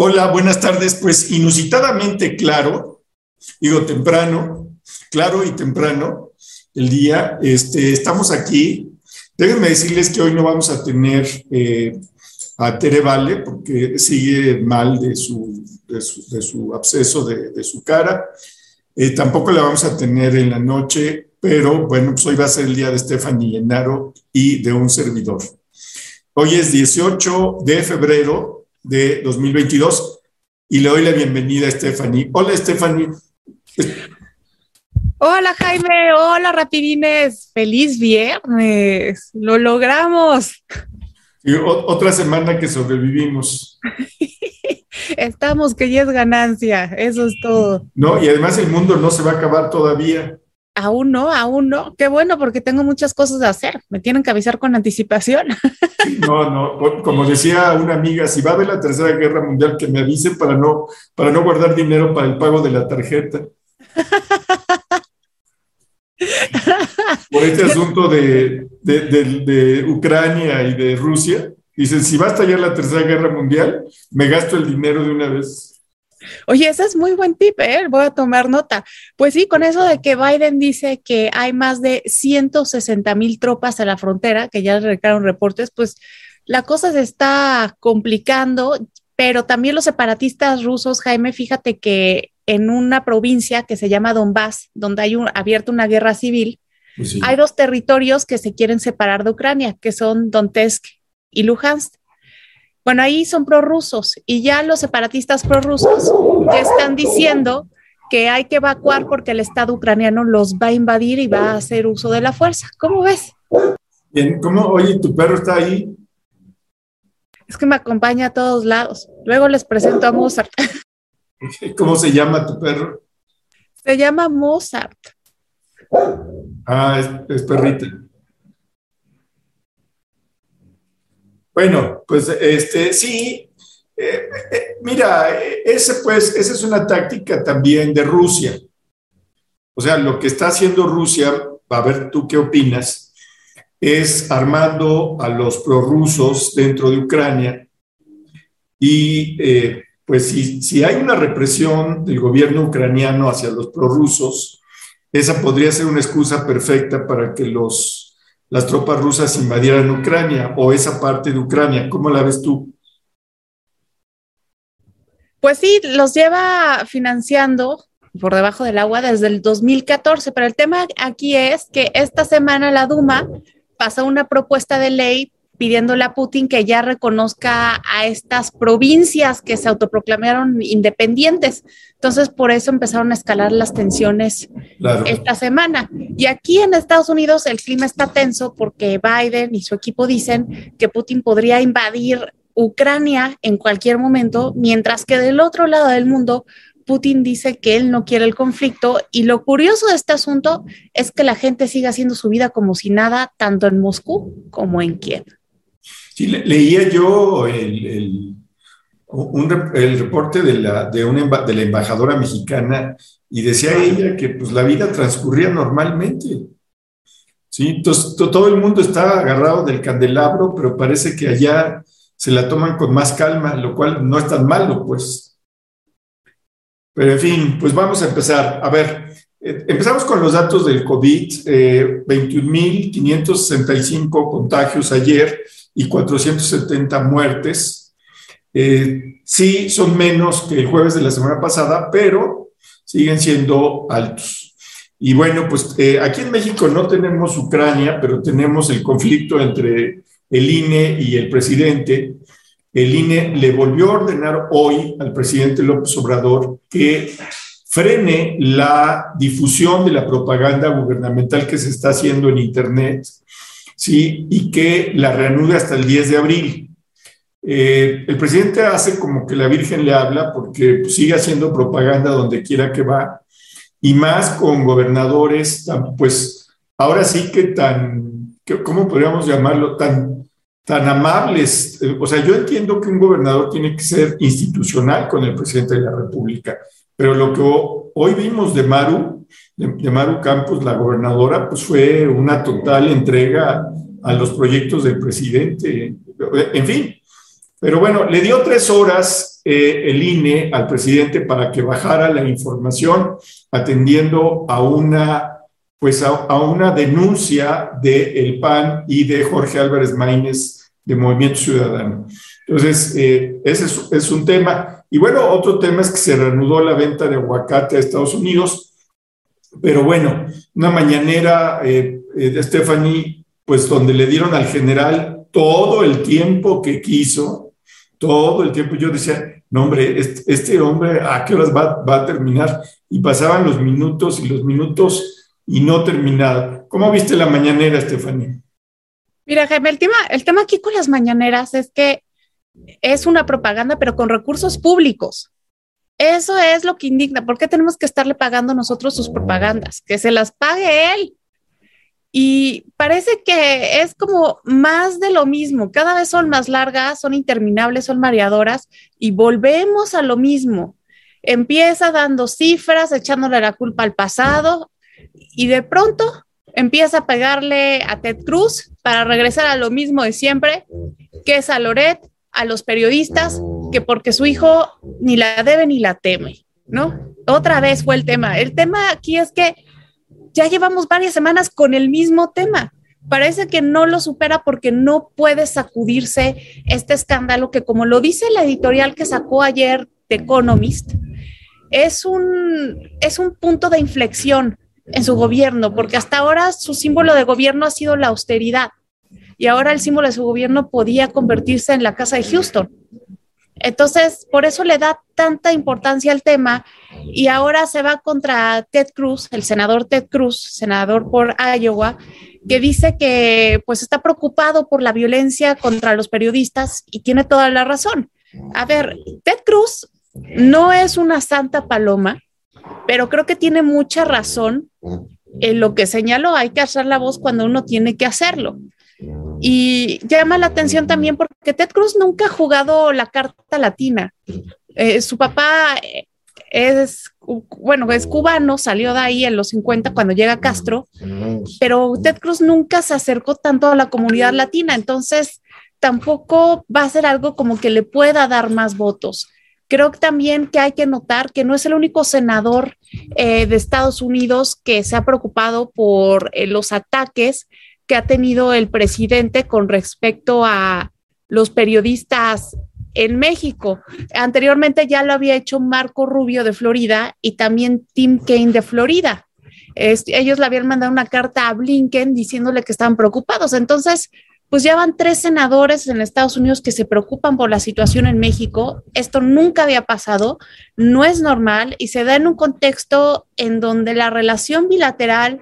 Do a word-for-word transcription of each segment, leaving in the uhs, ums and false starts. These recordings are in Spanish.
Hola, buenas tardes. Pues inusitadamente claro, digo temprano, claro y temprano el día. Este, estamos aquí. Déjenme decirles que hoy no vamos a tener eh, a Tere Vale porque sigue mal de su, de su, de su absceso de, de su cara. Eh, tampoco la vamos a tener en la noche, pero bueno, pues hoy va a ser el día de Stephanie Henaro y de un servidor. Hoy es dieciocho de febrero. De dos mil veintidós y le doy la bienvenida a Stephanie. Hola, Stephanie. Hola, Jaime. Hola, Rapidines. Feliz viernes. Lo logramos. Y otra semana que sobrevivimos. Estamos, que ya es ganancia. Eso es todo. No, y además el mundo no se va a acabar todavía. Aún no, aún no. Qué bueno, porque tengo muchas cosas a hacer. Me tienen que avisar con anticipación. No, no. Como decía una amiga, si va a haber la Tercera Guerra Mundial, que me avisen para no, para no guardar dinero para el pago de la tarjeta. Por este asunto de, de, de, de Ucrania y de Rusia. Dicen, si va a estallar la Tercera Guerra Mundial, me gasto el dinero de una vez. Oye, ese es muy buen tip, ¿eh? Voy a tomar nota. Pues sí, con eso de que Biden dice que hay más de ciento sesenta mil tropas a la frontera, que ya recaron reportes, pues la cosa se está complicando, pero también los separatistas rusos, Jaime, fíjate que en una provincia que se llama Donbass, donde hay un, abierta una guerra civil, pues sí. Hay dos territorios que se quieren separar de Ucrania, que son Donetsk y Luhansk. Bueno, ahí son prorrusos y ya los separatistas prorrusos ya están diciendo que hay que evacuar porque el Estado ucraniano los va a invadir y va a hacer uso de la fuerza. ¿Cómo ves? Bien, ¿cómo? Oye, ¿tu perro está ahí? Es que me acompaña a todos lados. Luego les presento a Mozart. ¿Cómo se llama tu perro? Se llama Mozart. Ah, es, es perrita. Bueno, pues este sí, eh, eh, mira, ese pues, esa es una táctica también de Rusia. O sea, lo que está haciendo Rusia, a ver tú qué opinas, es armando a los prorrusos dentro de Ucrania. Y eh, pues si, si hay una represión del gobierno ucraniano hacia los prorrusos, esa podría ser una excusa perfecta para que los... las tropas rusas invadieran Ucrania o esa parte de Ucrania. ¿Cómo la ves tú? Pues sí, los lleva financiando por debajo del agua desde el dos mil catorce, pero el tema aquí es que esta semana la Duma pasó una propuesta de ley pidiéndole a Putin que ya reconozca a estas provincias que se autoproclamaron independientes. Entonces, por eso empezaron a escalar las tensiones claro. Esta semana. Y aquí en Estados Unidos el clima está tenso porque Biden y su equipo dicen que Putin podría invadir Ucrania en cualquier momento, mientras que del otro lado del mundo Putin dice que él no quiere el conflicto. Y lo curioso de este asunto es que la gente sigue haciendo su vida como si nada, tanto en Moscú como en Kiev. Sí, le, leía yo el, el, un, el reporte de la, de, una, de la embajadora mexicana y decía ella que pues, la vida transcurría normalmente. ¿Sí? Entonces, to, todo el mundo está agarrado del candelabro, pero parece que allá se la toman con más calma, lo cual no es tan malo, pues. Pero en fin, pues vamos a empezar. A ver, eh, empezamos con los datos del COVID. Eh, veintiún mil quinientos sesenta y cinco contagios ayer. Y cuatrocientas setenta muertes. Eh, sí, son menos que el jueves de la semana pasada, pero siguen siendo altos. Y bueno, pues eh, aquí en México no tenemos Ucrania, pero tenemos el conflicto entre el I N E y el presidente. El I N E le volvió a ordenar hoy al presidente López Obrador que frene la difusión de la propaganda gubernamental que se está haciendo en Internet. Sí, y que la reanude hasta el diez de abril. Eh, el presidente hace como que la Virgen le habla porque pues, sigue haciendo propaganda donde quiera que va, y más con gobernadores, tan, pues ahora sí que tan, que, ¿cómo podríamos llamarlo? Tan, tan amables. Eh, o sea, yo entiendo que un gobernador tiene que ser institucional con el presidente de la República, pero lo que hoy vimos de Maru, de Maru Campos, la gobernadora, pues fue una total entrega a los proyectos del presidente. En fin, Pero bueno, le dio tres horas eh, el I N E al presidente para que bajara la información atendiendo a una, pues a, a una denuncia del P A N y de Jorge Álvarez Maínez de Movimiento Ciudadano. Entonces, eh, ese es, es un tema. Y bueno, otro tema es que se reanudó la venta de aguacate a Estados Unidos. Pero bueno, una mañanera eh, eh, de Stephanie, pues donde le dieron al general todo el tiempo que quiso. Todo el tiempo yo decía, no hombre, este, este hombre, ¿a qué horas va, va a terminar? Y pasaban los minutos y los minutos y no terminaba. ¿Cómo viste la mañanera, Stephanie? Mira, Jaime, el tema, el tema aquí con las mañaneras es que es una propaganda, pero con recursos públicos. Eso es lo que indigna. ¿Por qué tenemos que estarle pagando nosotros sus propagandas? Que se las pague él. Y parece que es como más de lo mismo, cada vez son más largas, son interminables, son mareadoras y volvemos a lo mismo. Empieza dando cifras, echándole la culpa al pasado y de pronto empieza a pegarle a Ted Cruz para regresar a lo mismo de siempre, que es a Loret, a los periodistas, que porque su hijo ni la debe ni la teme, ¿no? Otra vez fue el tema. El tema aquí es que ya llevamos varias semanas con el mismo tema. Parece que no lo supera porque no puede sacudirse este escándalo que, como lo dice la editorial que sacó ayer The Economist, es un, es un punto de inflexión en su gobierno, porque hasta ahora su símbolo de gobierno ha sido la austeridad y ahora el símbolo de su gobierno podía convertirse en la Casa de Houston. Entonces, por eso le da tanta importancia al tema y ahora se va contra Ted Cruz, el senador Ted Cruz, senador por Iowa, que dice que pues está preocupado por la violencia contra los periodistas y tiene toda la razón. A ver, Ted Cruz no es una santa paloma, pero creo que tiene mucha razón en lo que señaló. Hay que alzar la voz cuando uno tiene que hacerlo. Y llama la atención también porque Ted Cruz nunca ha jugado la carta latina. Eh, su papá es, bueno, es cubano, salió de ahí en los cincuenta cuando llega Castro, pero Ted Cruz nunca se acercó tanto a la comunidad latina, entonces tampoco va a ser algo como que le pueda dar más votos. Creo también que hay que notar que no es el único senador eh, de Estados Unidos que se ha preocupado por eh, los ataques que ha tenido el presidente con respecto a los periodistas en México. Anteriormente ya lo había hecho Marco Rubio de Florida y también Tim Kaine de Florida. Es, ellos le habían mandado una carta a Blinken diciéndole que estaban preocupados. Entonces, pues ya van tres senadores en Estados Unidos que se preocupan por la situación en México. Esto nunca había pasado, no es normal y se da en un contexto en donde la relación bilateral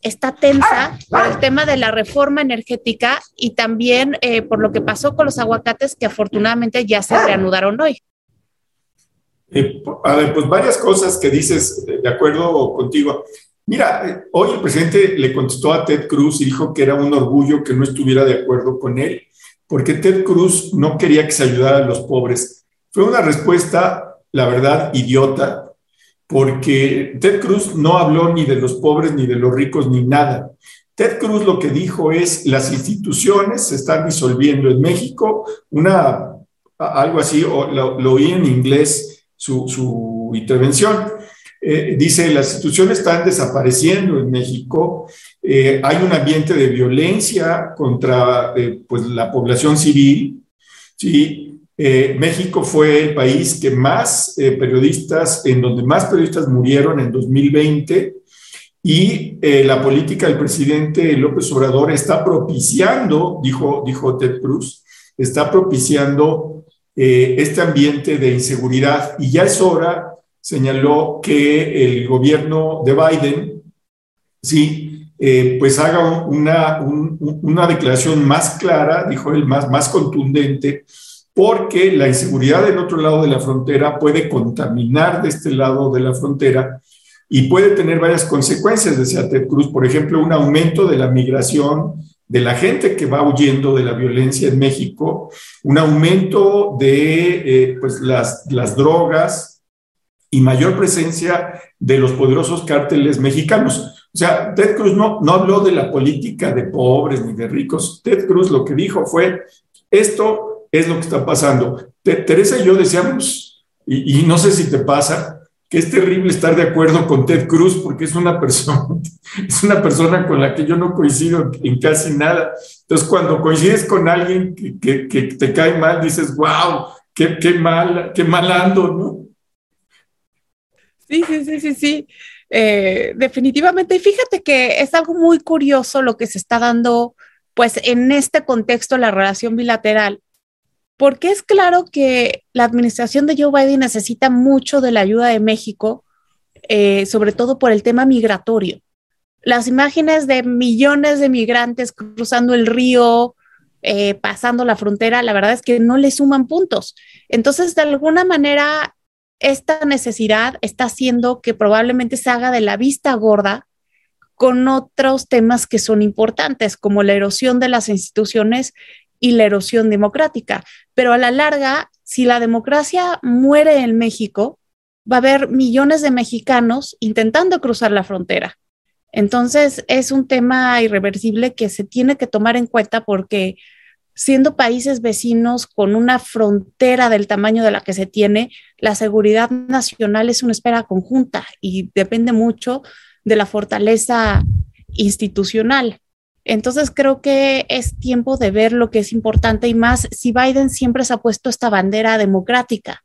está tensa por el tema de la reforma energética y también eh, por lo que pasó con los aguacates que afortunadamente ya se reanudaron hoy. Eh, a ver, pues varias cosas que dices de acuerdo contigo. Mira, hoy el presidente le contestó a Ted Cruz y dijo que era un orgullo que no estuviera de acuerdo con él, porque Ted Cruz no quería que se ayudara a los pobres. Fue una respuesta, la verdad, idiota, porque Ted Cruz no habló ni de los pobres, ni de los ricos, ni nada. Ted Cruz lo que dijo es, las instituciones se están disolviendo en México, una, algo así, o, lo, lo oí en inglés su, su intervención. Eh, dice, las instituciones están desapareciendo en México, eh, hay un ambiente de violencia contra eh, pues, la población civil, ¿sí? Eh, México fue el país que más eh, periodistas, en donde más periodistas murieron en dos mil veinte y eh, la política del presidente López Obrador está propiciando, dijo, dijo Ted Cruz, está propiciando eh, este ambiente de inseguridad y ya es hora, señaló, que el gobierno de Biden, sí, eh, pues haga una, un, una declaración más clara, dijo él, más, más contundente, porque la inseguridad del otro lado de la frontera puede contaminar de este lado de la frontera y puede tener varias consecuencias, decía Ted Cruz, por ejemplo, un aumento de la migración de la gente que va huyendo de la violencia en México, un aumento de eh, pues las, las drogas y mayor presencia de los poderosos cárteles mexicanos. O sea, Ted Cruz no, no habló de la política de pobres ni de ricos. Ted Cruz lo que dijo fue, esto es lo que está pasando. Te, Teresa y yo decíamos, y, y no sé si te pasa, que es terrible estar de acuerdo con Ted Cruz, porque es una persona, es una persona con la que yo no coincido en casi nada. Entonces, cuando coincides con alguien que, que, que te cae mal, dices, wow, qué, qué mal, qué mal ando, ¿no? Sí, sí, sí, sí, sí. Eh, definitivamente. Y fíjate que es algo muy curioso lo que se está dando, pues, en este contexto, la relación bilateral. Porque es claro que la administración de Joe Biden necesita mucho de la ayuda de México, eh, sobre todo por el tema migratorio. Las imágenes de millones de migrantes cruzando el río, eh, pasando la frontera, la verdad es que no le suman puntos. Entonces, de alguna manera, esta necesidad está haciendo que probablemente se haga de la vista gorda con otros temas que son importantes, como la erosión de las instituciones y la erosión democrática. Pero a la larga, si la democracia muere en México, va a haber millones de mexicanos intentando cruzar la frontera. Entonces, es un tema irreversible que se tiene que tomar en cuenta, porque siendo países vecinos con una frontera del tamaño de la que se tiene, la seguridad nacional es una esfera conjunta y depende mucho de la fortaleza institucional. Entonces creo que es tiempo de ver lo que es importante, y más si Biden siempre se ha puesto esta bandera democrática,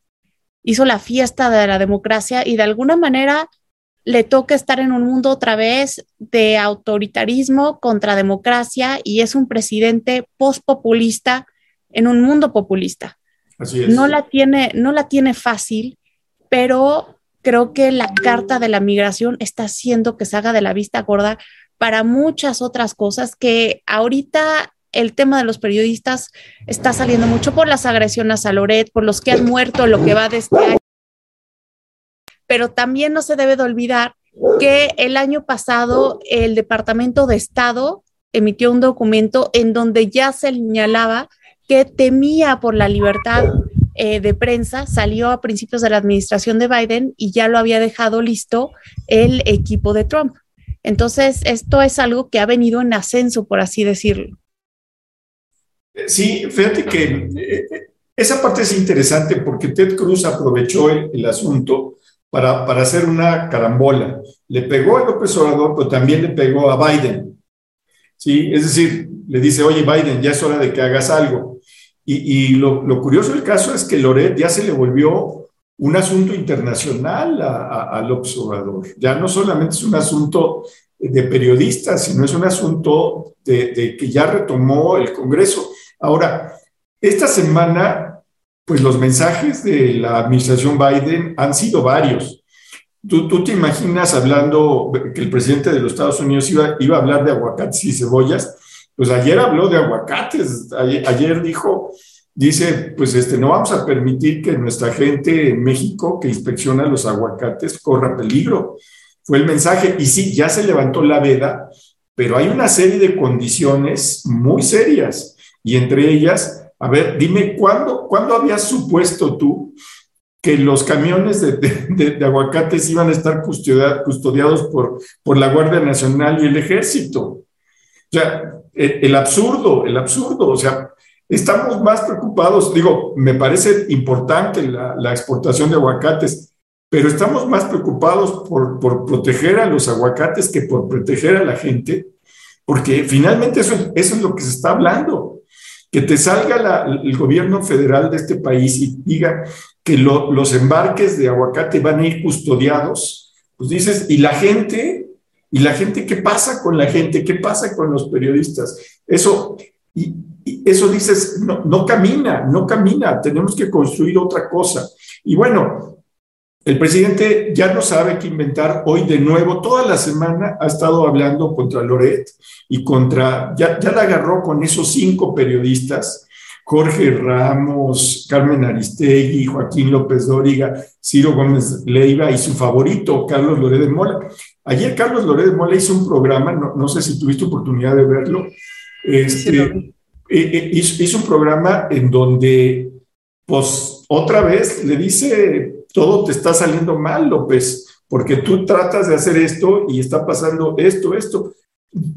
hizo la fiesta de la democracia, y de alguna manera le toca estar en un mundo otra vez de autoritarismo contra democracia, y es un presidente post-populista en un mundo populista. Así es. No la tiene, no la tiene fácil, pero creo que la carta de la migración está haciendo que se haga de la vista gorda para muchas otras cosas, que ahorita el tema de los periodistas está saliendo mucho por las agresiones a Loret, por los que han muerto lo que va de este año. Pero también no se debe de olvidar que el año pasado el Departamento de Estado emitió un documento en donde ya se señalaba que temía por la libertad eh, de prensa. Salió a principios de la administración de Biden y ya lo había dejado listo el equipo de Trump. Entonces, esto es algo que ha venido en ascenso, por así decirlo. Sí, fíjate que eh, esa parte es interesante, porque Ted Cruz aprovechó el, el asunto para, para hacer una carambola. Le pegó a López Obrador, pero también le pegó a Biden. ¿Sí? Es decir, le dice, oye, Biden, ya es hora de que hagas algo. Y, y lo, lo curioso del caso es que Loret ya se le volvió un asunto internacional a, a, a López Obrador. Ya no solamente es un asunto de periodistas, sino es un asunto de, de que ya retomó el Congreso. Ahora, esta semana, pues los mensajes de la administración Biden han sido varios. ¿Tú, tú te imaginas hablando que el presidente de los Estados Unidos iba, iba a hablar de aguacates y cebollas? Pues ayer habló de aguacates, ayer, ayer dijo... Dice, pues este, no vamos a permitir que nuestra gente en México que inspecciona los aguacates corra peligro. Fue el mensaje. Y sí, ya se levantó la veda, pero hay una serie de condiciones muy serias. Y entre ellas, a ver, dime, ¿cuándo, ¿cuándo habías supuesto tú que los camiones de, de, de, de aguacates iban a estar custodia, custodiados por, por la Guardia Nacional y el Ejército? O sea, el, el absurdo, el absurdo, o sea... Estamos más preocupados, digo, me parece importante la, la exportación de aguacates, pero estamos más preocupados por, por proteger a los aguacates que por proteger a la gente, porque finalmente eso, eso es lo que se está hablando. Que te salga la, el gobierno federal de este país y diga que lo, los embarques de aguacate van a ir custodiados, pues dices, ¿y la gente? ¿Y la gente qué pasa con la gente? ¿Qué pasa con los periodistas? Eso... Y, y eso dices, no, no camina, no camina, tenemos que construir otra cosa. Y bueno, el presidente ya no sabe qué inventar hoy de nuevo. Toda la semana ha estado hablando contra Loret y contra, ya, ya la agarró con esos cinco periodistas, Jorge Ramos, Carmen Aristegui, Joaquín López Dóriga, Ciro Gómez Leiva y su favorito, Carlos Loret de Mola. Ayer Carlos Loret de Mola hizo un programa, no, no sé si tuviste oportunidad de verlo, Este, hizo, hizo un programa en donde, pues, otra vez le dice, todo te está saliendo mal, López, porque tú tratas de hacer esto y está pasando esto, esto.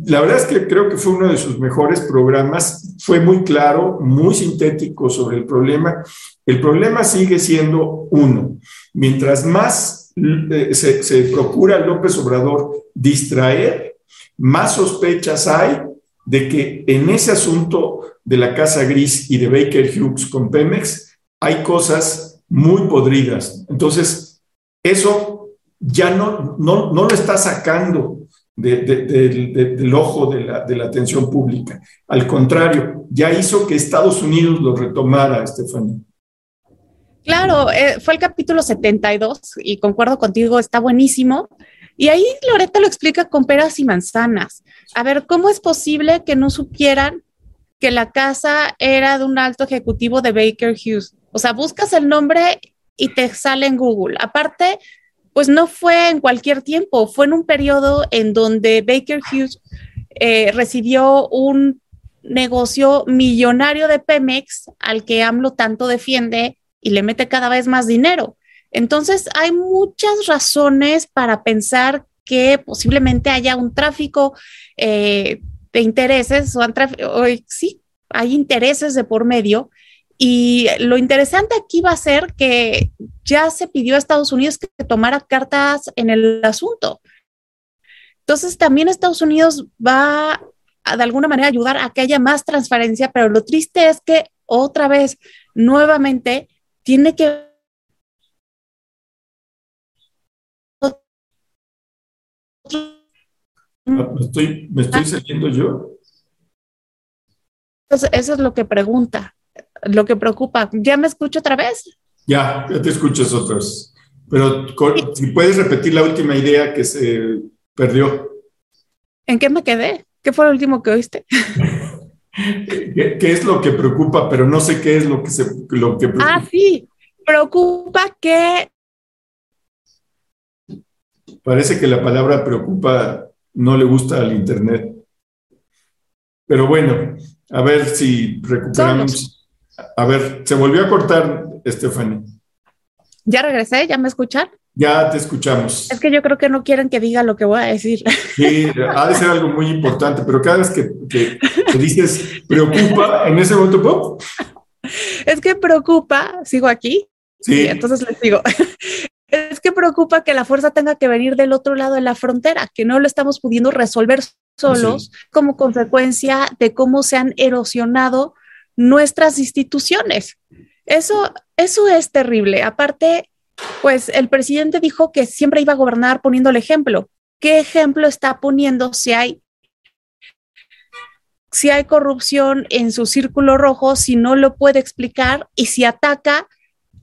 La verdad es que creo que fue uno de sus mejores programas, fue muy claro, muy sintético sobre el problema. El problema sigue siendo uno. Mientras más eh, se, se procura López Obrador distraer, más sospechas hay de que en ese asunto de la Casa Gris y de Baker Hughes con Pemex hay cosas muy podridas. Entonces, eso ya no, no, no lo está sacando De, de, de, de, del ojo de la, de la atención pública. Al contrario, ya hizo que Estados Unidos lo retomara, Stephanie. Claro, eh, fue el capítulo setenta y dos y concuerdo contigo, está buenísimo. Y ahí Loretta lo explica con peras y manzanas. A ver, ¿cómo es posible que no supieran que la casa era de un alto ejecutivo de Baker Hughes? O sea, buscas el nombre y te sale en Google. Aparte, pues no fue en cualquier tiempo, fue en un periodo en donde Baker Hughes eh, recibió un negocio millonario de Pemex al que AMLO tanto defiende y le mete cada vez más dinero. Entonces hay muchas razones para pensar que posiblemente haya un tráfico eh, de intereses, o, o sí, hay intereses de por medio. Y lo interesante aquí va a ser que ya se pidió a Estados Unidos que tomara cartas en el asunto. Entonces también Estados Unidos va a, de alguna manera, ayudar a que haya más transparencia, pero lo triste es que otra vez, nuevamente, tiene que ¿Me estoy, me estoy saliendo yo? Entonces, eso es lo que pregunta. Lo que preocupa. ¿Ya me escucho otra vez? Ya, ya te escuchas otra vez. Pero con, si puedes repetir la última idea que se perdió. ¿En qué me quedé? ¿Qué fue lo último que oíste? ¿Qué, qué es lo que preocupa? Pero no sé qué es lo que, se, lo que preocupa. Ah, sí. Preocupa que... Parece que la palabra preocupa no le gusta al internet. Pero bueno, a ver si recuperamos... Somos. A ver, se volvió a cortar, Stephanie. Ya regresé, ¿ya me escuchan? Ya te escuchamos. Es que yo creo que no quieren que diga lo que voy a decir. Sí, ha de ser algo muy importante, pero cada vez que, que, que dices preocupa, en ese momento, ¿pop? Es que preocupa, ¿sigo aquí? Sí. Sí, entonces les digo, es que preocupa que la fuerza tenga que venir del otro lado de la frontera, que no lo estamos pudiendo resolver solos, sí, como consecuencia de cómo se han erosionado nuestras instituciones. Eso, eso es terrible. Aparte, pues el presidente dijo que siempre iba a gobernar poniendo el ejemplo. ¿Qué ejemplo está poniendo si hay, si hay corrupción en su círculo rojo, si no lo puede explicar y si ataca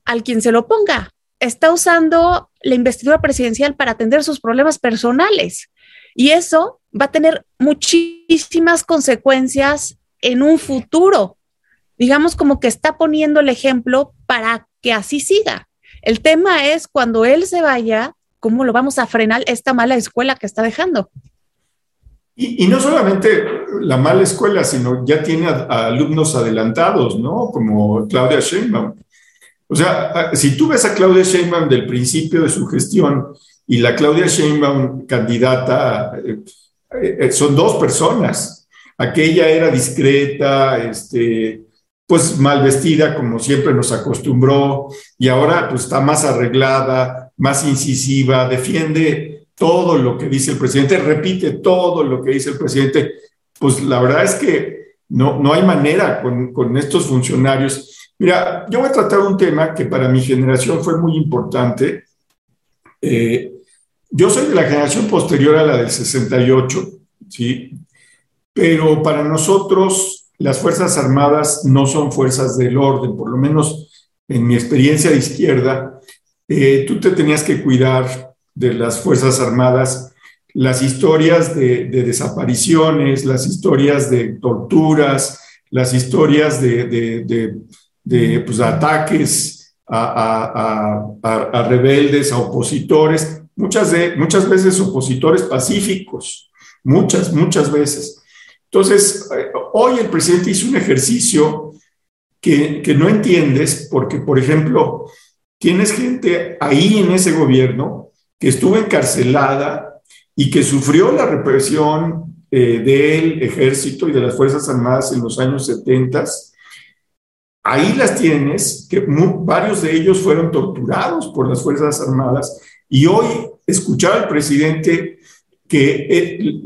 al quien se lo ponga? Está usando la investidura presidencial para atender sus problemas personales y eso va a tener muchísimas consecuencias en un futuro. Digamos como que está poniendo el ejemplo para que así siga. El tema es cuando él se vaya, ¿cómo lo vamos a frenar esta mala escuela que está dejando? Y, y no solamente la mala escuela, sino ya tiene a, a alumnos adelantados, ¿no? Como Claudia Sheinbaum. O sea, si tú ves a Claudia Sheinbaum del principio de su gestión y la Claudia Sheinbaum candidata, eh, eh, son dos personas. Aquella era discreta, este... pues mal vestida, como siempre nos acostumbró, y ahora pues está más arreglada, más incisiva, defiende todo lo que dice el presidente, repite todo lo que dice el presidente. Pues la verdad es que no, no hay manera con, con estos funcionarios. Mira, yo voy a tratar un tema que para mi generación fue muy importante. Eh, yo soy de la generación posterior a la del sesenta y ocho, ¿sí? Pero para nosotros... las Fuerzas Armadas no son fuerzas del orden, por lo menos en mi experiencia de izquierda, eh, tú te tenías que cuidar de las Fuerzas Armadas, las historias de, de desapariciones, las historias de torturas, las historias de, de, de, de pues, ataques a, a, a, a rebeldes, a opositores, muchas, de, muchas veces opositores pacíficos, muchas, muchas veces. Entonces, hoy el presidente hizo un ejercicio que, que no entiendes porque, por ejemplo, tienes gente ahí en ese gobierno que estuvo encarcelada y que sufrió la represión eh, del ejército y de las Fuerzas Armadas en los años setenta. Ahí las tienes, que muy, varios de ellos fueron torturados por las Fuerzas Armadas, y hoy escuchaba al presidente que eh,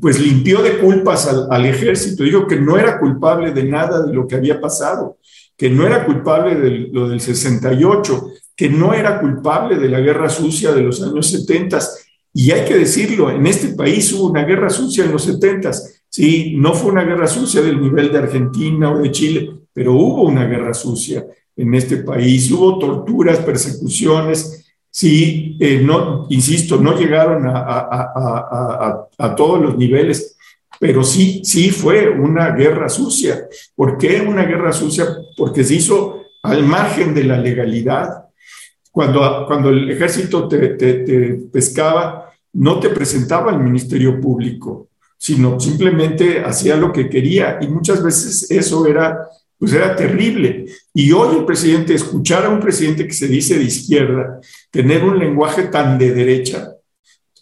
pues limpió de culpas al, al ejército, dijo que no era culpable de nada de lo que había pasado, que no era culpable de lo del sesenta y ocho, que no era culpable de la guerra sucia de los años setenta. Y hay que decirlo, en este país hubo una guerra sucia en los setenta. Sí, no fue una guerra sucia del nivel de Argentina o de Chile, pero hubo una guerra sucia en este país, hubo torturas, persecuciones. Sí, eh, no, insisto, no llegaron a, a, a, a, a todos los niveles, pero sí, sí fue una guerra sucia. ¿Por qué una guerra sucia? Porque se hizo al margen de la legalidad. Cuando, cuando el ejército te, te, te pescaba, no te presentaba al Ministerio Público, sino simplemente hacía lo que quería, y muchas veces eso era, pues era terrible. Y hoy el presidente, escuchar a un presidente que se dice de izquierda, tener un lenguaje tan de derecha,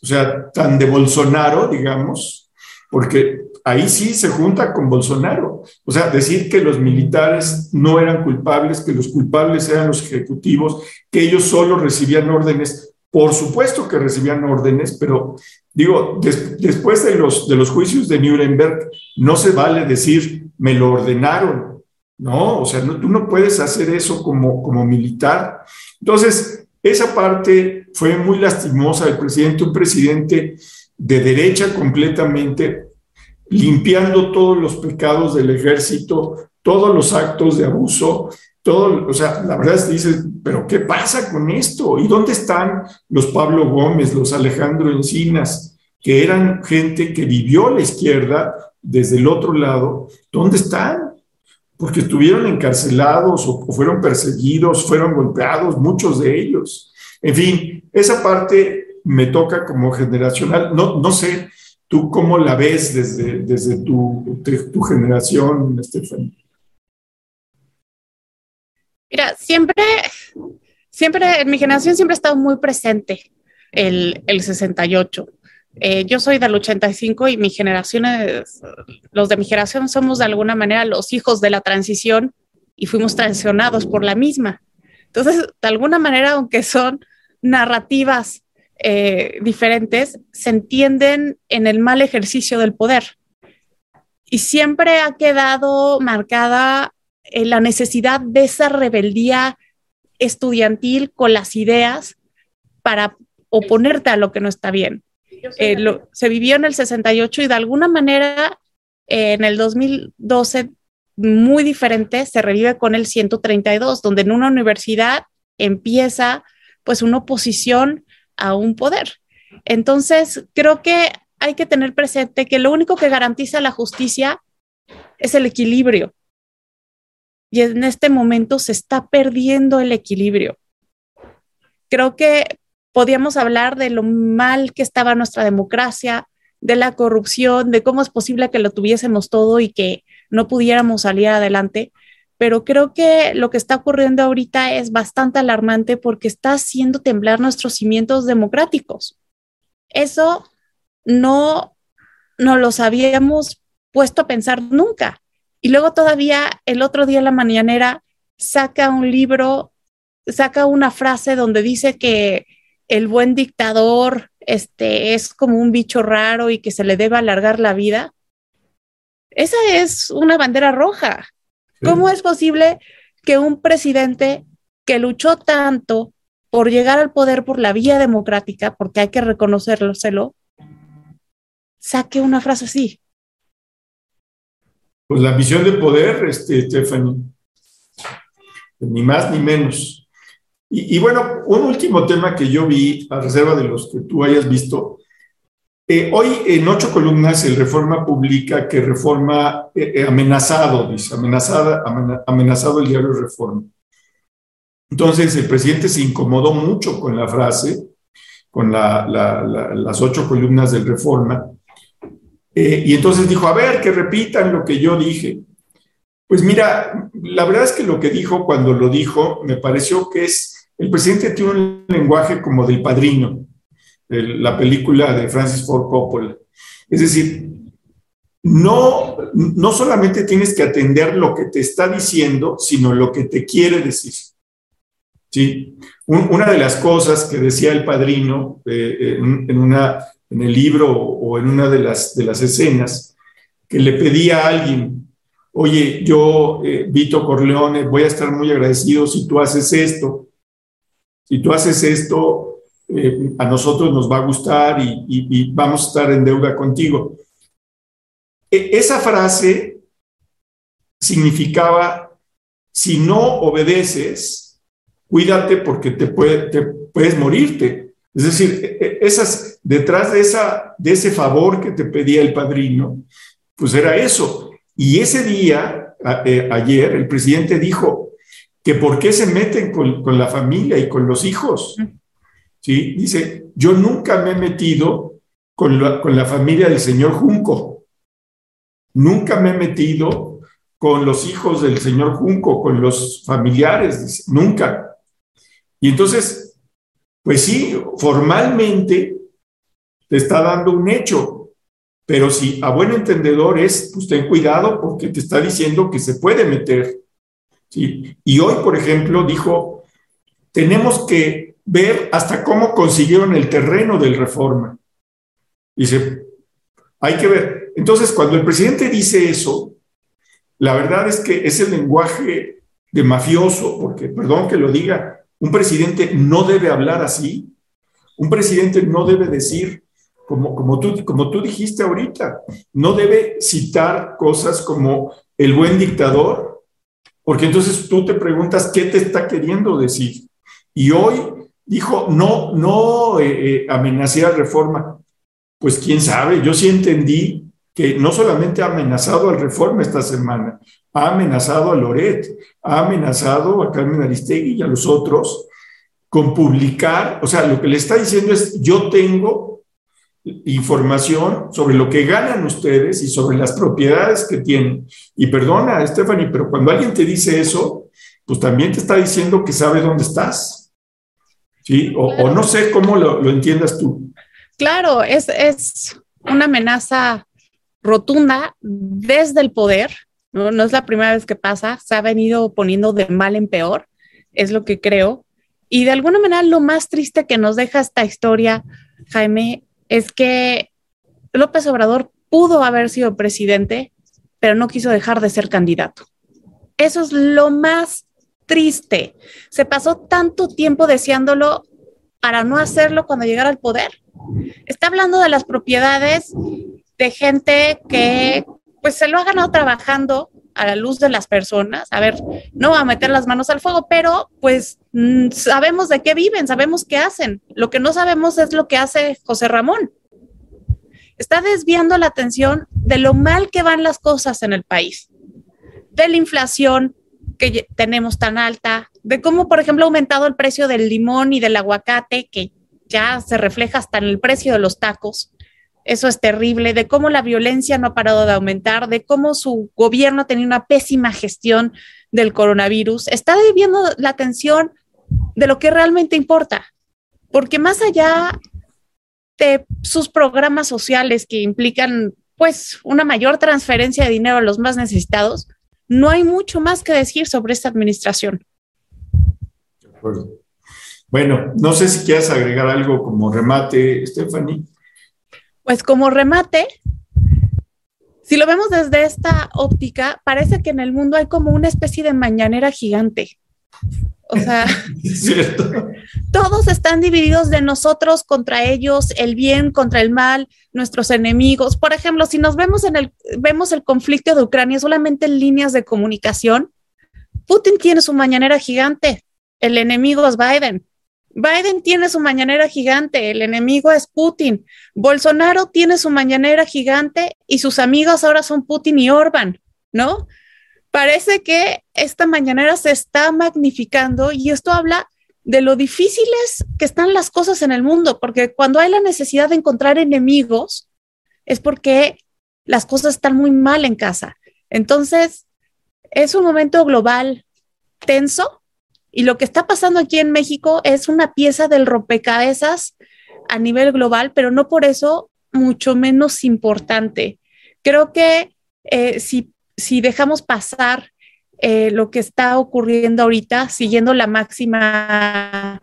o sea, tan de Bolsonaro, digamos, porque ahí sí se junta con Bolsonaro. O sea, decir que los militares no eran culpables, que los culpables eran los ejecutivos, que ellos solo recibían órdenes. Por supuesto que recibían órdenes, pero digo, des- después de los, de los juicios de Nuremberg, no se vale decir, me lo ordenaron. No, o sea, no, tú no puedes hacer eso como, como militar. Entonces, esa parte fue muy lastimosa del presidente, un presidente de derecha completamente, limpiando todos los pecados del ejército, todos los actos de abuso, todo, o sea, la verdad es que dices, pero ¿qué pasa con esto? ¿Y dónde están los Pablo Gómez, los Alejandro Encinas, que eran gente que vivió la izquierda desde el otro lado? ¿Dónde están? Porque estuvieron encarcelados o fueron perseguidos, fueron golpeados, muchos de ellos. En fin, esa parte me toca como generacional. No, no sé, ¿tú cómo la ves desde, desde tu, de, tu generación, Stephanie? Mira, siempre, siempre, en mi generación siempre ha estado muy presente el, el sesenta y ocho. Eh, yo soy del ochenta y cinco y mi generación es, los de mi generación somos de alguna manera los hijos de la transición y fuimos transicionados por la misma. Entonces, de alguna manera, aunque son narrativas eh, diferentes, se entienden en el mal ejercicio del poder. Y siempre ha quedado marcada eh, la necesidad de esa rebeldía estudiantil con las ideas para oponerte a lo que no está bien. Eh, lo, se vivió en el sesenta y ocho y de alguna manera eh, en el dos mil doce muy diferente se revive con el ciento treinta y dos, donde en una universidad empieza pues una oposición a un poder. Entonces creo que hay que tener presente que lo único que garantiza la justicia es el equilibrio, y en este momento se está perdiendo el equilibrio. Creo que podíamos hablar de lo mal que estaba nuestra democracia, de la corrupción, de cómo es posible que lo tuviésemos todo y que no pudiéramos salir adelante. Pero creo que lo que está ocurriendo ahorita es bastante alarmante porque está haciendo temblar nuestros cimientos democráticos. Eso no, no los habíamos puesto a pensar nunca. Y luego todavía el otro día en la mañanera saca un libro, saca una frase donde dice que el buen dictador este, es como un bicho raro y que se le debe alargar la vida. Esa es una bandera roja. Sí. ¿Cómo es posible que un presidente que luchó tanto por llegar al poder por la vía democrática, porque hay que reconocérselo, saque una frase así? Pues la ambición de poder, este, Stephanie, ni más ni menos. Y, y bueno, un último tema que yo vi, a reserva de los que tú hayas visto. Eh, hoy en ocho columnas el Reforma publica que Reforma eh, amenazado, dice, amenazada, amenazado el diario Reforma. Entonces el presidente se incomodó mucho con la frase, con la, la, la, las ocho columnas del Reforma. Eh, y entonces dijo, a ver, que repitan lo que yo dije. Pues mira, la verdad es que lo que dijo cuando lo dijo me pareció que es... El presidente tiene un lenguaje como del Padrino, el, la película de Francis Ford Coppola. Es decir, no, no solamente tienes que atender lo que te está diciendo, sino lo que te quiere decir. ¿Sí? Un, una de las cosas que decía el padrino eh, en, en, una, en el libro o en una de las, de las escenas, que le pedía a alguien, oye, yo, eh, Vito Corleone, voy a estar muy agradecido si tú haces esto, si tú haces esto, eh, a nosotros nos va a gustar y, y, y vamos a estar en deuda contigo. E- esa frase significaba, si no obedeces, cuídate porque te, puede, te puedes morirte. Es decir, esas, detrás de, esa, de ese favor que te pedía el padrino, pues era eso. Y ese día, a, eh, ayer, el presidente dijo que por qué se meten con, con la familia y con los hijos. ¿Sí? Dice, yo nunca me he metido con la, con la familia del señor Junco. Nunca me he metido con los hijos del señor Junco, con los familiares, dice, nunca. Y entonces, pues sí, formalmente te está dando un hecho. Pero si a buen entendedor es, pues ten cuidado porque te está diciendo que se puede meter. ¿Sí? Y hoy, por ejemplo, dijo, tenemos que ver hasta cómo consiguieron el terreno del Reforma. Dice, hay que ver. Entonces, cuando el presidente dice eso, la verdad es que es el lenguaje de mafioso, porque, perdón que lo diga, un presidente no debe hablar así. Un presidente no debe decir... Como, como, tú, como tú dijiste ahorita, no debe citar cosas como el buen dictador, porque entonces tú te preguntas qué te está queriendo decir. Y hoy dijo, no, no eh, amenacé a Reforma. Pues quién sabe, yo sí entendí que no solamente ha amenazado al Reforma esta semana, ha amenazado a Loret, ha amenazado a Carmen Aristegui y a los otros con publicar, o sea, lo que le está diciendo es, yo tengo... información sobre lo que ganan ustedes y sobre las propiedades que tienen. Y perdona, Stephanie, pero cuando alguien te dice eso, pues también te está diciendo que sabe dónde estás. ¿Sí? O, claro. O no sé cómo lo, lo entiendas tú. Claro, es, es una amenaza rotunda desde el poder, ¿no? No es la primera vez que pasa, se ha venido poniendo de mal en peor, es lo que creo. Y de alguna manera lo más triste que nos deja esta historia, Jaime, es que López Obrador pudo haber sido presidente, pero no quiso dejar de ser candidato. Eso es lo más triste. Se pasó tanto tiempo deseándolo para no hacerlo cuando llegara al poder. Está hablando de las propiedades de gente que pues se lo ha ganado trabajando a la luz de las personas. A ver, no va a meter las manos al fuego, pero pues mmm, sabemos de qué viven, sabemos qué hacen. Lo que no sabemos es lo que hace José Ramón. Está desviando la atención de lo mal que van las cosas en el país, de la inflación que tenemos tan alta, de cómo, por ejemplo, ha aumentado el precio del limón y del aguacate, que ya se refleja hasta en el precio de los tacos. Eso es terrible, de cómo la violencia no ha parado de aumentar, de cómo su gobierno tenía una pésima gestión del coronavirus. Está desviando la atención de lo que realmente importa, porque más allá de sus programas sociales que implican pues una mayor transferencia de dinero a los más necesitados, no hay mucho más que decir sobre esta administración. De acuerdo. Bueno, no sé si quieres agregar algo como remate, Stephanie. Pues como remate, si lo vemos desde esta óptica, parece que en el mundo hay como una especie de mañanera gigante. O sea, es cierto. Todos están divididos de nosotros contra ellos, el bien contra el mal, nuestros enemigos. Por ejemplo, si nos vemos en el, vemos el conflicto de Ucrania solamente en líneas de comunicación, Putin tiene su mañanera gigante, el enemigo es Biden. Biden tiene su mañanera gigante, el enemigo es Putin. Bolsonaro tiene su mañanera gigante y sus amigos ahora son Putin y Orbán, ¿no? Parece que esta mañanera se está magnificando y esto habla de lo difíciles que están las cosas en el mundo, porque cuando hay la necesidad de encontrar enemigos es porque las cosas están muy mal en casa. Entonces, es un momento global tenso. Y lo que está pasando aquí en México es una pieza del rompecabezas a nivel global, pero no por eso mucho menos importante. Creo que eh, si, si dejamos pasar eh, lo que está ocurriendo ahorita, siguiendo la máxima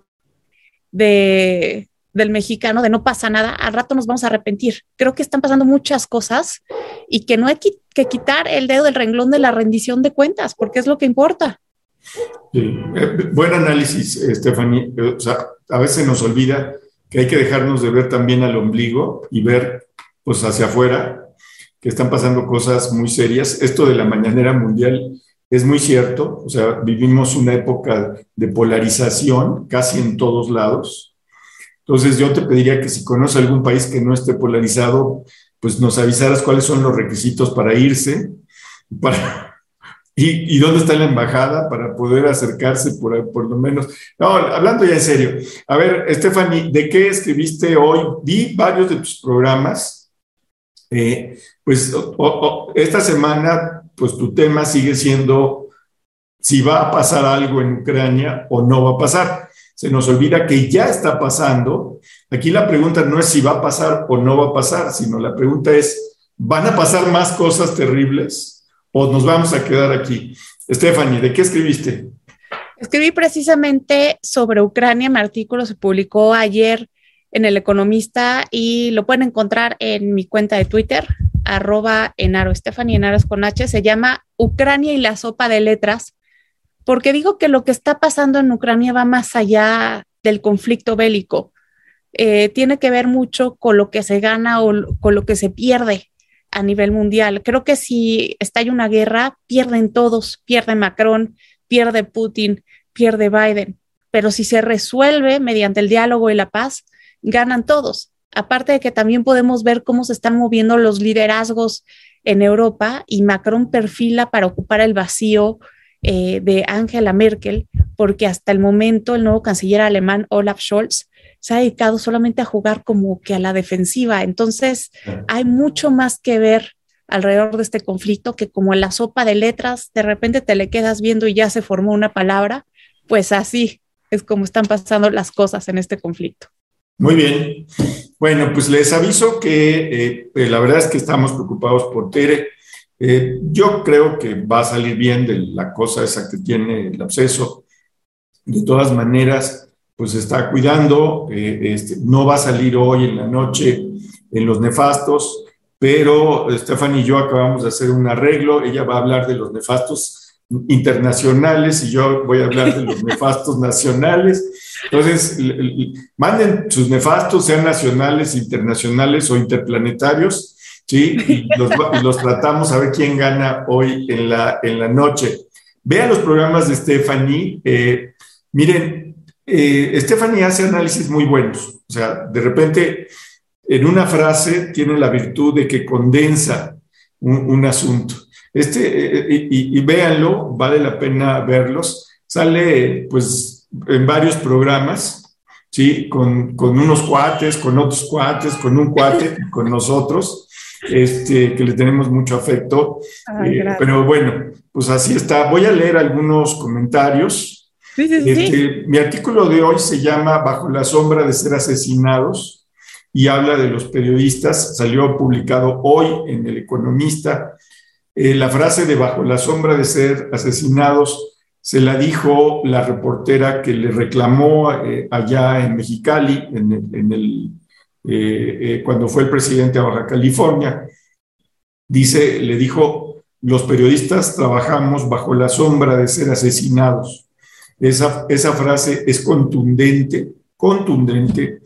de, del mexicano de no pasa nada, al rato nos vamos a arrepentir. Creo que están pasando muchas cosas y que no hay que quitar el dedo del renglón de la rendición de cuentas, porque es lo que importa. Sí. Eh, buen análisis, Stephanie. O sea, a veces nos olvida que hay que dejarnos de ver también al ombligo y ver pues hacia afuera, que están pasando cosas muy serias. Esto de la mañanera mundial es muy cierto, o sea, vivimos una época de polarización casi en todos lados. Entonces yo te pediría que si conoces algún país que no esté polarizado, pues nos avisaras cuáles son los requisitos para irse, para... ¿Y, ¿Y dónde está la embajada para poder acercarse por, por lo menos? No, hablando ya en serio. A ver, Stephanie, ¿de qué escribiste hoy? Vi varios de tus programas. Eh, pues o, o, esta semana, pues tu tema sigue siendo si va a pasar algo en Ucrania o no va a pasar. Se nos olvida que ya está pasando. Aquí la pregunta no es si va a pasar o no va a pasar, sino la pregunta es, ¿van a pasar más cosas terribles? ¿O nos vamos a quedar aquí? Stephanie, ¿de qué escribiste? Escribí precisamente sobre Ucrania. Mi artículo se publicó ayer en El Economista y lo pueden encontrar en mi cuenta de Twitter, arroba Henaro, Stephanie Henaro es con H. Se llama Ucrania y la sopa de letras, porque digo que lo que está pasando en Ucrania va más allá del conflicto bélico. Eh, tiene que ver mucho con lo que se gana o con lo que se pierde a nivel mundial. Creo que si estalla una guerra, pierden todos, pierde Macron, pierde Putin, pierde Biden, pero si se resuelve mediante el diálogo y la paz, ganan todos. Aparte de que también podemos ver cómo se están moviendo los liderazgos en Europa y Macron perfila para ocupar el vacío eh, de Angela Merkel, porque hasta el momento el nuevo canciller alemán Olaf Scholz se ha dedicado solamente a jugar como que a la defensiva. Entonces, hay mucho más que ver alrededor de este conflicto que como en la sopa de letras, de repente te le quedas viendo y ya se formó una palabra. Pues así es como están pasando las cosas en este conflicto. Muy bien. Bueno, pues les aviso que eh, la verdad es que estamos preocupados por Tere. Eh, yo creo que va a salir bien de la cosa esa que tiene el absceso. De todas maneras, pues está cuidando, eh, este, no va a salir hoy en la noche en Los Nefastos, pero Stephanie y yo acabamos de hacer un arreglo, ella va a hablar de los nefastos internacionales y yo voy a hablar de los nefastos nacionales, entonces l- l- manden sus nefastos, sean nacionales, internacionales o interplanetarios, ¿sí? Y los, los tratamos a ver quién gana hoy en la, en la noche. Vean los programas de Stephanie, eh, miren, Eh, Stephanie hace análisis muy buenos, o sea, de repente en una frase tiene la virtud de que condensa un, un asunto. Este, eh, y, y véanlo, vale la pena verlos. Sale pues en varios programas, ¿sí? Con, con unos cuates, con otros cuates, con un cuate, con nosotros, este, que le tenemos mucho afecto. Ay, eh, pero bueno, pues así está. Voy a leer algunos comentarios. Sí, sí, sí. Este, mi artículo de hoy se llama Bajo la sombra de ser asesinados y habla de los periodistas, salió publicado hoy en El Economista. Eh, la frase de bajo la sombra de ser asesinados se la dijo la reportera que le reclamó eh, allá en Mexicali en el, en el, eh, eh, cuando fue el presidente a Baja California. Dice, le dijo, los periodistas trabajamos bajo la sombra de ser asesinados. Esa, esa frase es contundente, contundente,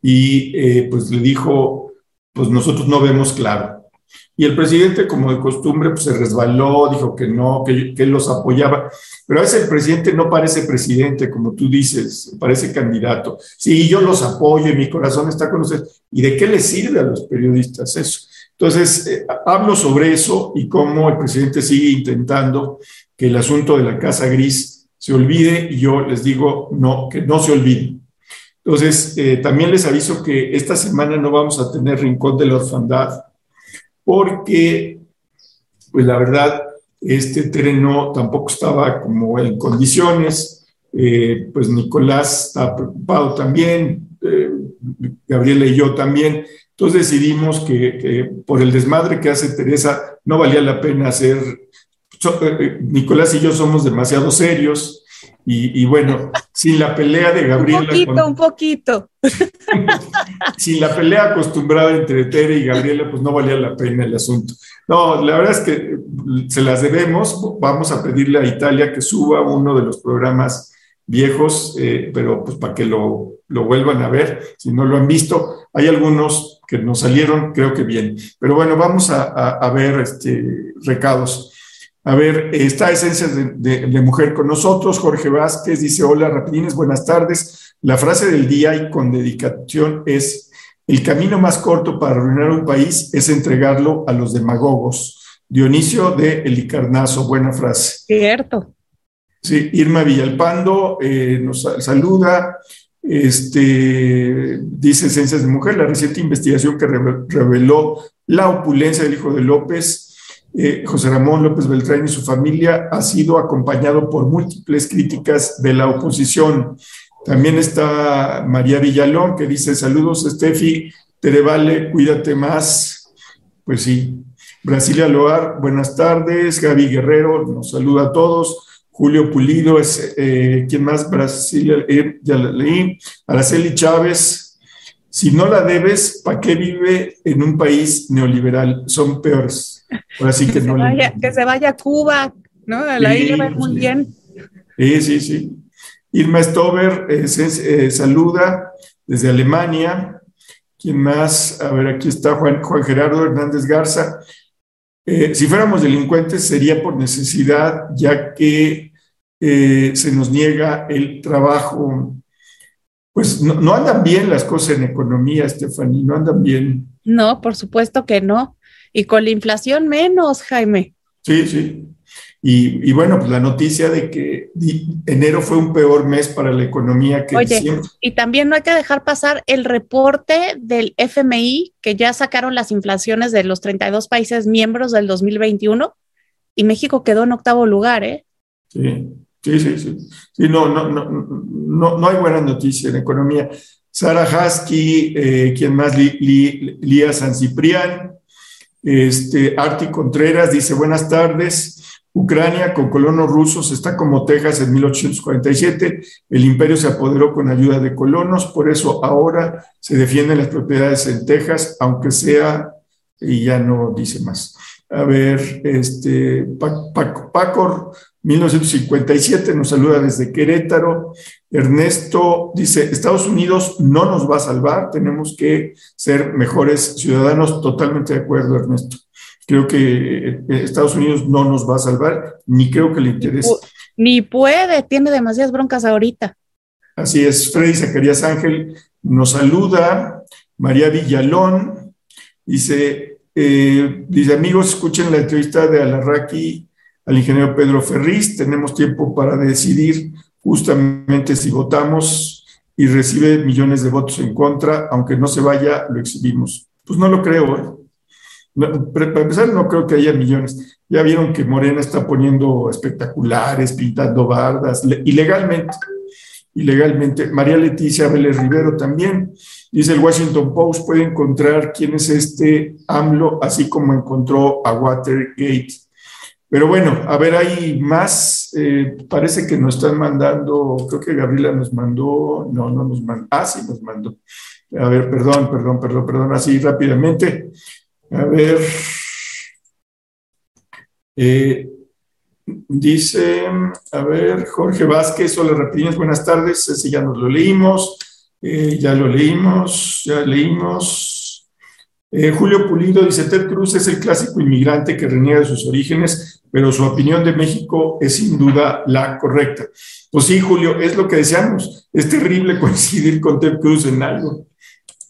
y eh, pues le dijo, pues nosotros no vemos claro. Y el presidente, como de costumbre, pues se resbaló, dijo que no, que, que los apoyaba. Pero a veces el presidente no parece presidente, como tú dices, parece candidato. Sí, yo los apoyo y mi corazón está con ustedes. ¿Y de qué les sirve a los periodistas eso? Entonces, eh, hablo sobre eso y cómo el presidente sigue intentando que el asunto de la Casa Gris se olvide, y yo les digo no, que no se olvide. Entonces, eh, también les aviso que esta semana no vamos a tener Rincón de la Orfandad, porque, pues la verdad, este terreno tampoco estaba como en condiciones, eh, pues Nicolás está preocupado también, eh, Gabriela y yo también, Entonces decidimos que, que por el desmadre que hace Teresa no valía la pena hacer... So, eh, Nicolás y yo somos demasiado serios y, y bueno, sin la pelea de Gabriela... Un poquito, con, un poquito. Sin la pelea acostumbrada entre Tere y Gabriela, pues no valía la pena el asunto. No, la verdad es que se las debemos. Vamos a pedirle a Italia que suba uno de los programas viejos, eh, pero pues para que lo, lo vuelvan a ver, si no lo han visto. Hay algunos que nos salieron, creo que bien. Pero bueno, vamos a, a, a ver este, recados. A ver, está Esencias de, de, de Mujer con nosotros. Jorge Vázquez dice, hola, Rapidines, buenas tardes. La frase del día y con dedicación es, el camino más corto para arruinar un país es entregarlo a los demagogos. Dionisio de El Icarnazo, buena frase. Cierto. Sí, Irma Villalpando eh, nos saluda. Este, dice Esencias de Mujer, la reciente investigación que reveló la opulencia del hijo de López, Eh, José Ramón López Beltrán y su familia, ha sido acompañado por múltiples críticas de la oposición. También está María Villalón, que dice, saludos, Steffi, Tere Vale, cuídate más. Pues sí. Brasilia Loar, buenas tardes. Gaby Guerrero, nos saluda a todos. Julio Pulido, es, eh, ¿quién más? Brasilia, eh, ya la leí. Araceli Chávez, si no la debes, ¿para qué vive en un país neoliberal? Son peores. Ahora sí que, que, no se vaya, que se vaya a Cuba, ¿no? A la sí, isla, muy sí. bien. Sí, sí, sí. Irma Stover eh, se, eh, saluda desde Alemania. ¿Quién más? A ver, aquí está Juan, Juan Gerardo Hernández Garza. Eh, si fuéramos delincuentes sería por necesidad, ya que eh, se nos niega el trabajo. Pues no, no andan bien las cosas en economía, Stephanie, no andan bien. No, por supuesto que no. Y con la inflación menos, Jaime. Sí, sí. Y, y bueno, pues la noticia de que enero fue un peor mes para la economía que Oye, diciembre. Y también no hay que dejar pasar el reporte del F M I, que ya sacaron las inflaciones de los treinta y dos países miembros del dos mil veintiuno, y México quedó en octavo lugar, ¿eh? Sí, sí, sí. sí. sí no, no, no, no, no hay buena noticia en economía. Sara Hasky, eh, ¿quién más? Lía Li, Li, San Ciprián. Este, Arti Contreras dice, buenas tardes, Ucrania con colonos rusos está como Texas en mil ochocientos cuarenta y siete, el imperio se apoderó con ayuda de colonos, por eso ahora se defienden las propiedades en Texas, aunque sea, y ya no dice más. A ver, este, Paco, Paco mil novecientos cincuenta y siete nos saluda desde Querétaro. Ernesto dice, Estados Unidos no nos va a salvar, tenemos que ser mejores ciudadanos. Totalmente de acuerdo, Ernesto. Creo que Estados Unidos no nos va a salvar, ni creo que le interese. Ni puede, tiene demasiadas broncas ahorita. Así es. Freddy Zacarías Ángel nos saluda. María Villalón dice, eh, dice amigos, escuchen la entrevista de Alarraqui al ingeniero Pedro Ferriz, tenemos tiempo para decidir justamente si votamos y recibe millones de votos en contra, aunque no se vaya, lo exhibimos. Pues no lo creo, ¿eh? No, para empezar, no creo que haya millones. Ya vieron que Morena está poniendo espectaculares, pintando bardas, ilegalmente, ilegalmente. María Leticia Vélez Rivero también, dice el Washington Post, puede encontrar quién es este AMLO, así como encontró a Watergate. Pero bueno, a ver, hay más, eh, parece que nos están mandando, creo que Gabriela nos mandó, no, no nos mandó, ah, sí nos mandó. A ver, perdón, perdón, perdón, perdón, así rápidamente. A ver, eh, dice, a ver, Jorge Vázquez, hola Rapidines, buenas tardes, ese ya nos lo leímos, eh, ya lo leímos, ya leímos. Eh, Julio Pulido dice, Ted Cruz es el clásico inmigrante que reniega de sus orígenes, pero su opinión de México es sin duda la correcta. Pues sí, Julio, es lo que deseamos. Es terrible coincidir con Ted Cruz en algo,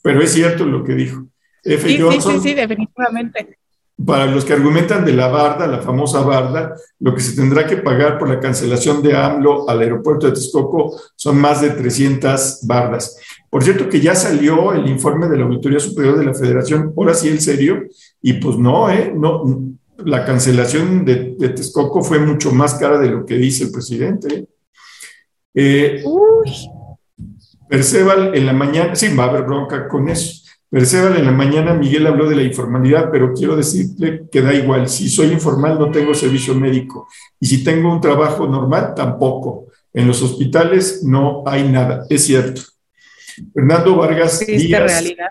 pero es cierto lo que dijo. F. Sí, Johnson, sí, sí, sí, definitivamente. Para los que argumentan de la barda, la famosa barda, lo que se tendrá que pagar por la cancelación de AMLO al aeropuerto de Texcoco son más de trescientas bardas. Por cierto que ya salió el informe de la Auditoría Superior de la Federación, ahora sí en serio, y pues no, eh, no, la cancelación de, de Texcoco fue mucho más cara de lo que dice el presidente. Eh, Uy. Perceval en la mañana, sí, va a haber bronca con eso. Mercedes, en la mañana Miguel habló de la informalidad, pero quiero decirle que da igual. Si soy informal no tengo servicio médico, y si tengo un trabajo normal tampoco. En los hospitales no hay nada, es cierto. Fernando Vargas Díaz, realidad.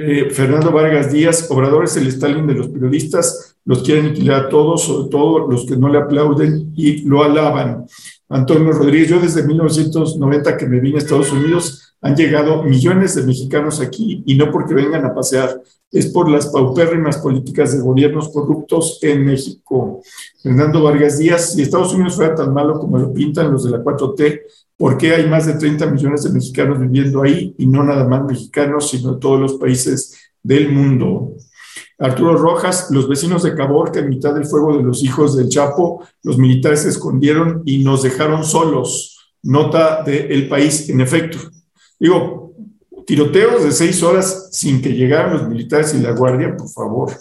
Eh, Fernando Vargas Díaz, Obrador es el Stalin de los periodistas, los quieren aniquilar a todos, sobre todo los que no le aplauden y lo alaban. Antonio Rodríguez, yo desde mil novecientos noventa que me vine a Estados Unidos, han llegado millones de mexicanos aquí y no porque vengan a pasear, es por las paupérrimas políticas de gobiernos corruptos en México. Fernando Vargas Díaz, si Estados Unidos fuera tan malo como lo pintan los de la cuatro T, ¿por qué hay más de treinta millones de mexicanos viviendo ahí y no nada más mexicanos, sino todos los países del mundo? Arturo Rojas, los vecinos de Caborca, en mitad del fuego de los hijos del Chapo, los militares se escondieron y nos dejaron solos. Nota de El País, en efecto. Digo, tiroteos de seis horas sin que llegaran los militares y la guardia, por favor.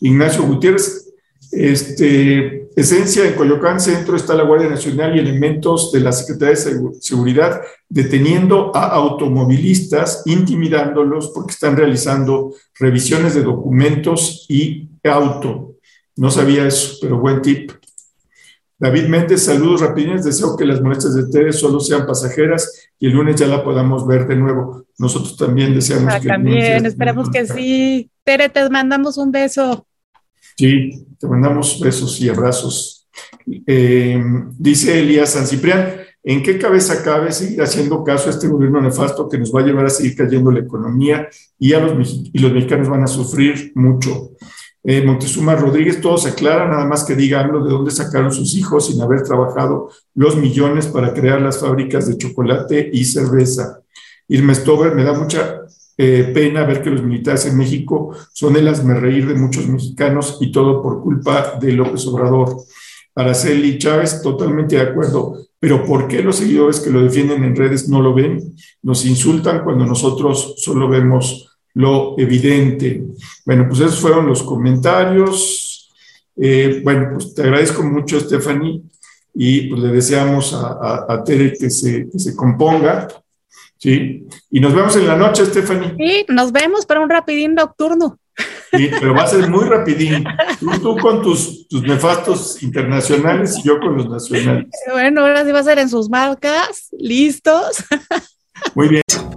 Ignacio Gutiérrez, este, esencia en Coyoacán Centro está la Guardia Nacional y elementos de la Secretaría de Seguridad deteniendo a automovilistas, intimidándolos porque están realizando revisiones de documentos y auto. No sabía eso, pero buen tip. David Méndez, saludos Rapidines, deseo que las molestias de Tere solo sean pasajeras y el lunes ya la podamos ver de nuevo. Nosotros también deseamos ah, que también, el lunes esperamos que sí. Tere, te mandamos un beso. Sí, te mandamos besos y abrazos. Eh, dice Elías San Ciprián, ¿en qué cabeza cabe seguir haciendo caso a este gobierno nefasto que nos va a llevar a seguir cayendo la economía y, a los, y los mexicanos van a sufrir mucho? Eh, Montezuma Rodríguez, todo se aclara, nada más que diga AMLO de dónde sacaron sus hijos sin haber trabajado los millones para crear las fábricas de chocolate y cerveza. Irma Stover, me da mucha... Eh, pena ver que los militares en México son el hazmerreír de muchos mexicanos y todo por culpa de López Obrador. Araceli Chávez, totalmente de acuerdo, pero ¿por qué los seguidores que lo defienden en redes no lo ven? Nos insultan cuando nosotros solo vemos lo evidente. Bueno, pues esos fueron los comentarios. Eh, bueno, pues te agradezco mucho, Stephanie, y pues le deseamos a, a, a Tere que se, que se componga. Sí, y nos vemos en la noche, Stephanie. Sí, nos vemos para un rapidín nocturno. Sí, pero va a ser muy rapidín. Tú, tú con tus, tus nefastos internacionales y yo con los nacionales. Bueno, ahora sí va a ser en sus marcas, listos. Muy bien.